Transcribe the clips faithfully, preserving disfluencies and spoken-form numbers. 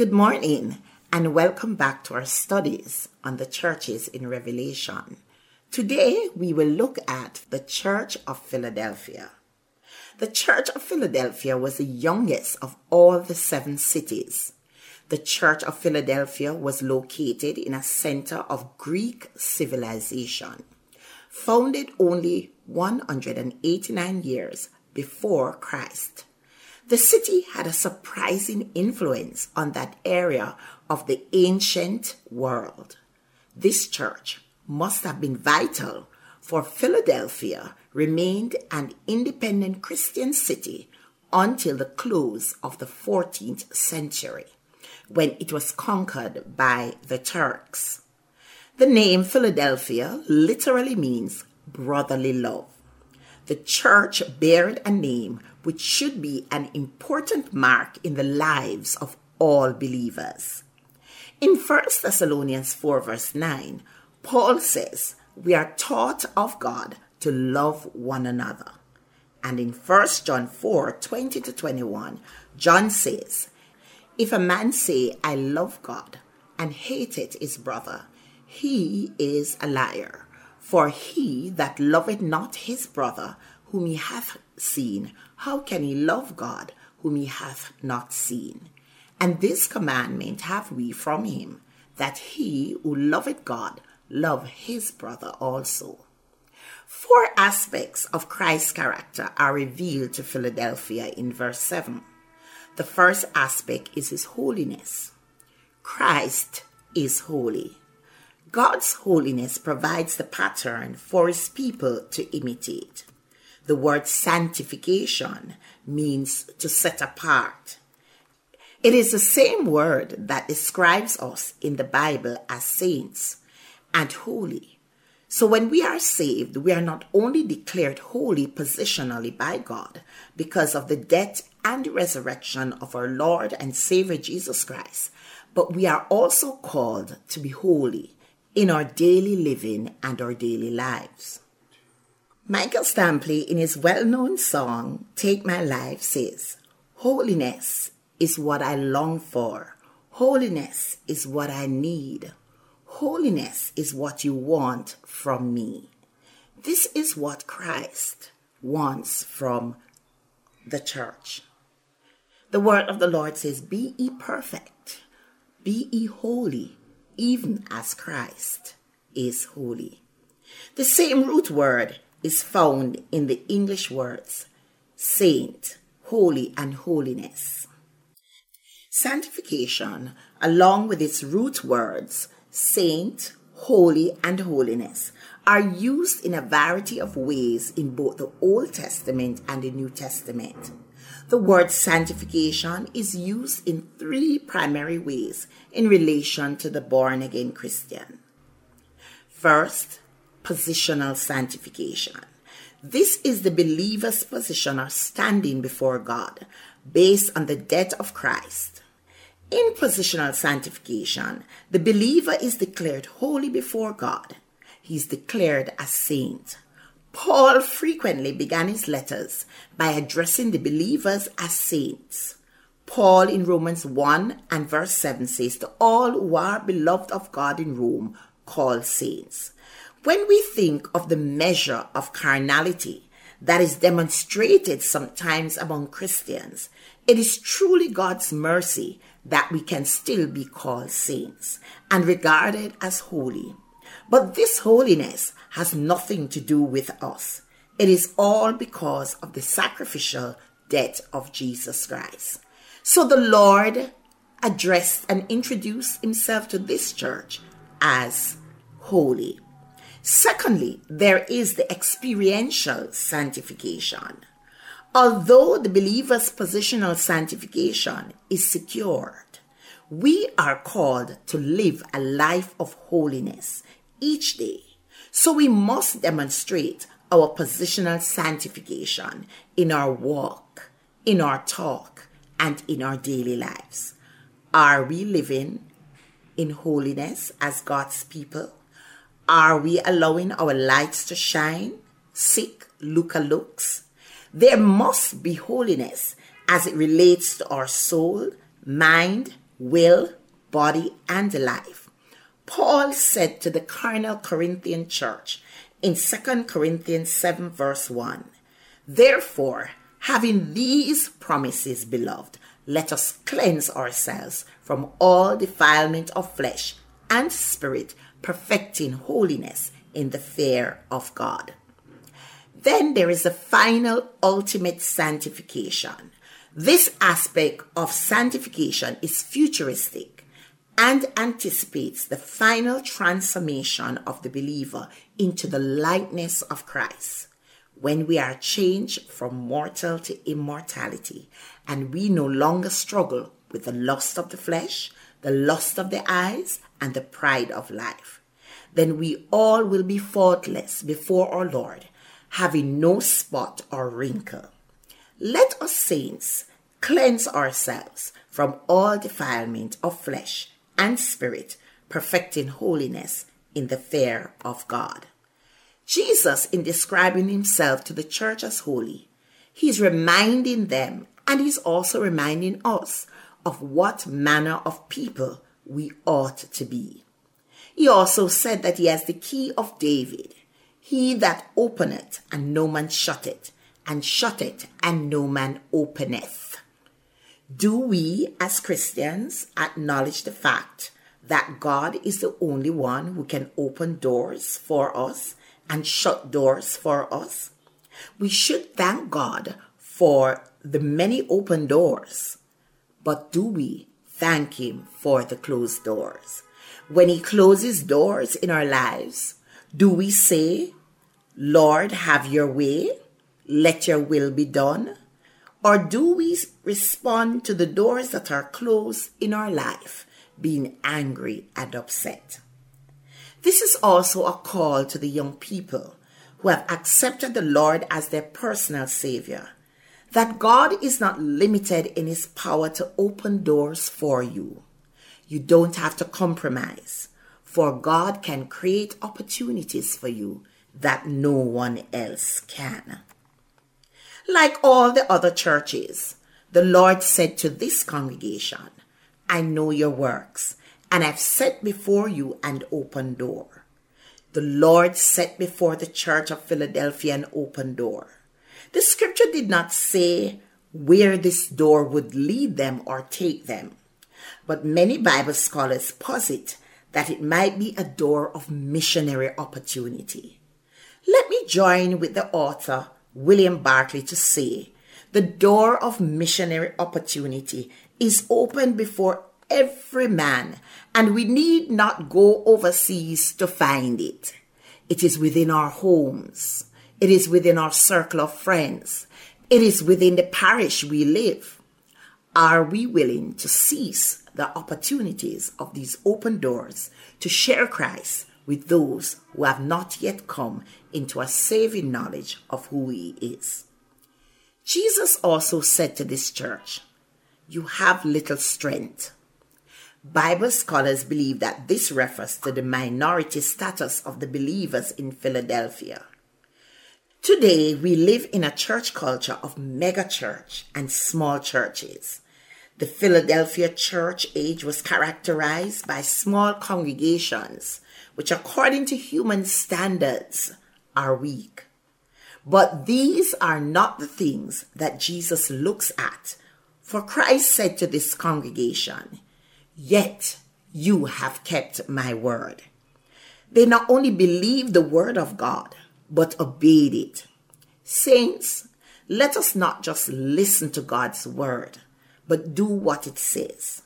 Good morning and welcome back to our studies on the churches in Revelation. Today we will look at the Church of Philadelphia. The Church of Philadelphia was the youngest of all the seven cities. The Church of Philadelphia was located in a center of Greek civilization, founded only one hundred eighty-nine years before Christ. The city had a surprising influence on that area of the ancient world. This church must have been vital, for Philadelphia remained an independent Christian city until the close of the fourteenth century, when it was conquered by the Turks. The name Philadelphia literally means brotherly love. The church bared a name which should be an important mark in the lives of all believers. In First Thessalonians four verse nine, Paul says, "We are taught of God to love one another." And in First John four twenty to twenty-one, John says, "If a man say, 'I love God,' and hateth his brother, he is a liar. For he that loveth not his brother, whom he hath seen, how can he love God, whom he hath not seen? And this commandment have we from him, that he who loveth God love his brother also." Four aspects of Christ's character are revealed to Philadelphia in verse seven. The first aspect is his holiness. Christ is holy. God's holiness provides the pattern for his people to imitate. The word sanctification means to set apart. It is the same word that describes us in the Bible as saints and holy. So when we are saved, we are not only declared holy positionally by God because of the death and resurrection of our Lord and Savior Jesus Christ, but we are also called to be holy in our daily living and our daily lives. Michael Stampley, in his well-known song, "Take My Life," says, "Holiness is what I long for. Holiness is what I need. Holiness is what you want from me." This is what Christ wants from the church. The word of the Lord says, "Be ye perfect, be ye holy, even as Christ is holy." The same root word is found in the English words saint, holy, and holiness. Sanctification, along with its root words saint, holy, and holiness, are used in a variety of ways in both the Old Testament and the New Testament. The word sanctification is used in three primary ways in relation to the born-again Christian. First, positional sanctification. This is the believer's position or standing before God based on the death of Christ. In positional sanctification, the believer is declared holy before God. He is declared a saint. Paul frequently began his letters by addressing the believers as saints. Paul in Romans one and verse seven says, "To all who are beloved of God in Rome, called saints." When we think of the measure of carnality that is demonstrated sometimes among Christians, it is truly God's mercy that we can still be called saints and regarded as holy. But this holiness has nothing to do with us. It is all because of the sacrificial death of Jesus Christ. So the Lord addressed and introduced himself to this church as holy. Secondly, there is the experiential sanctification. Although the believer's positional sanctification is secured, we are called to live a life of holiness each day. So we must demonstrate our positional sanctification in our walk, in our talk, and in our daily lives. Are we living in holiness as God's people? Are we allowing our lights to shine? Sick lookalikes. There must be holiness as it relates to our soul, mind, will, body, and life. Paul said to the carnal Corinthian church in Second Corinthians seven verse one, "Therefore, having these promises, beloved, let us cleanse ourselves from all defilement of flesh and spirit, perfecting holiness in the fear of God." Then there is a final, ultimate sanctification. This aspect of sanctification is futuristic and anticipates the final transformation of the believer into the likeness of Christ, when we are changed from mortal to immortality, and we no longer struggle with the lust of the flesh, the lust of the eyes, and the pride of life. Then we all will be faultless before our Lord, having no spot or wrinkle. Let us, saints, cleanse ourselves from all defilement of flesh and spirit, perfecting holiness in the fear of God. Jesus, in describing himself to the church as holy, he's reminding them, and he's also reminding us, of what manner of people we ought to be. He also said that he has the key of David. He that openeth, and no man shutteth, and shutteth, and no man openeth. Do we, as Christians, acknowledge the fact that God is the only one who can open doors for us and shut doors for us? We should thank God for the many open doors, but do we thank him for the closed doors? When he closes doors in our lives, do we say, "Lord, have your way, let your will be done"? Or do we respond to the doors that are closed in our life, being angry and upset? This is also a call to the young people who have accepted the Lord as their personal Savior, that God is not limited in his power to open doors for you. You don't have to compromise, for God can create opportunities for you that no one else can. Like all the other churches, the Lord said to this congregation, "I know your works, and I've set before you an open door." The Lord set before the church of Philadelphia an open door. The scripture did not say where this door would lead them or take them, but many Bible scholars posit that it might be a door of missionary opportunity. Let me join with the author, William Barclay, to say, the door of missionary opportunity is open before every man, and we need not go overseas to find it. It is within our homes. It is within our circle of friends. It is within the parish we live. Are we willing to seize the opportunities of these open doors to share Christ with those who have not yet come into a saving knowledge of who he is? Jesus also said to this church, "You have little strength." Bible scholars believe that this refers to the minority status of the believers in Philadelphia. Today, we live in a church culture of mega church and small churches. The Philadelphia church age was characterized by small congregations, which according to human standards are weak. But these are not the things that Jesus looks at, for Christ said to this congregation, "Yet you have kept my word." They not only believed the word of God, but obeyed it. Saints, let us not just listen to God's word, but do what it says.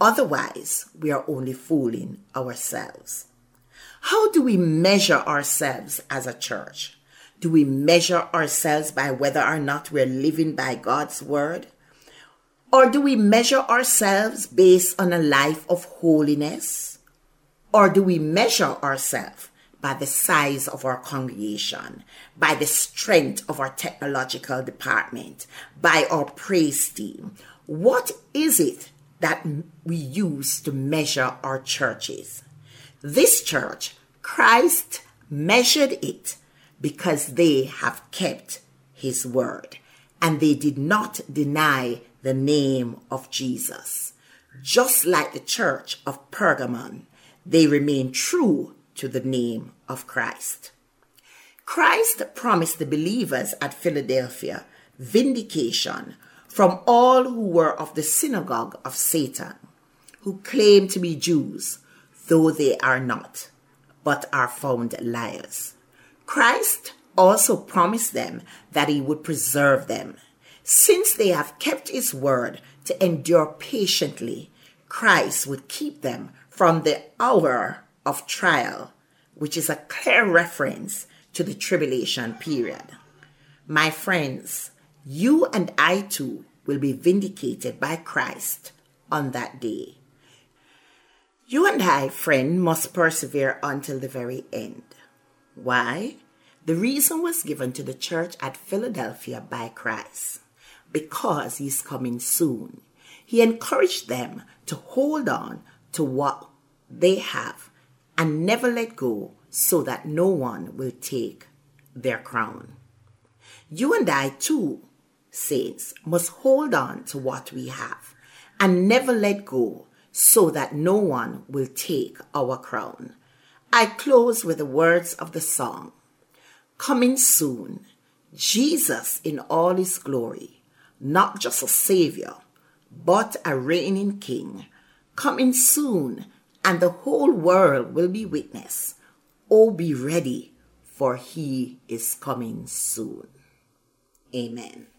Otherwise, we are only fooling ourselves. How do we measure ourselves as a church? Do we measure ourselves by whether or not we're living by God's word? Or do we measure ourselves based on a life of holiness? Or do we measure ourselves by the size of our congregation, by the strength of our technological department, by our praise team? What is it that we use to measure our churches? This church, Christ measured it because they have kept his word, and they did not deny the name of Jesus. Just like the church of Pergamon, they remain true to the name of Christ. Christ promised the believers at Philadelphia vindication from all who were of the synagogue of Satan, who claim to be Jews, though they are not, but are found liars. Christ also promised them that he would preserve them. Since they have kept his word to endure patiently, Christ would keep them from the hour of trial, which is a clear reference to the tribulation period. My friends, you and I too will be vindicated by Christ on that day. You and I, friend, must persevere until the very end. Why? The reason was given to the church at Philadelphia by Christ, because he's coming soon. He encouraged them to hold on to what they have and never let go, so that no one will take their crown. You and I too, saints, must hold on to what we have and never let go, so that no one will take our crown. I close with the words of the song, "Coming soon, Jesus in all his glory, not just a Savior, but a reigning King. Coming soon, and the whole world will be witness. Oh, be ready, for he is coming soon." Amen.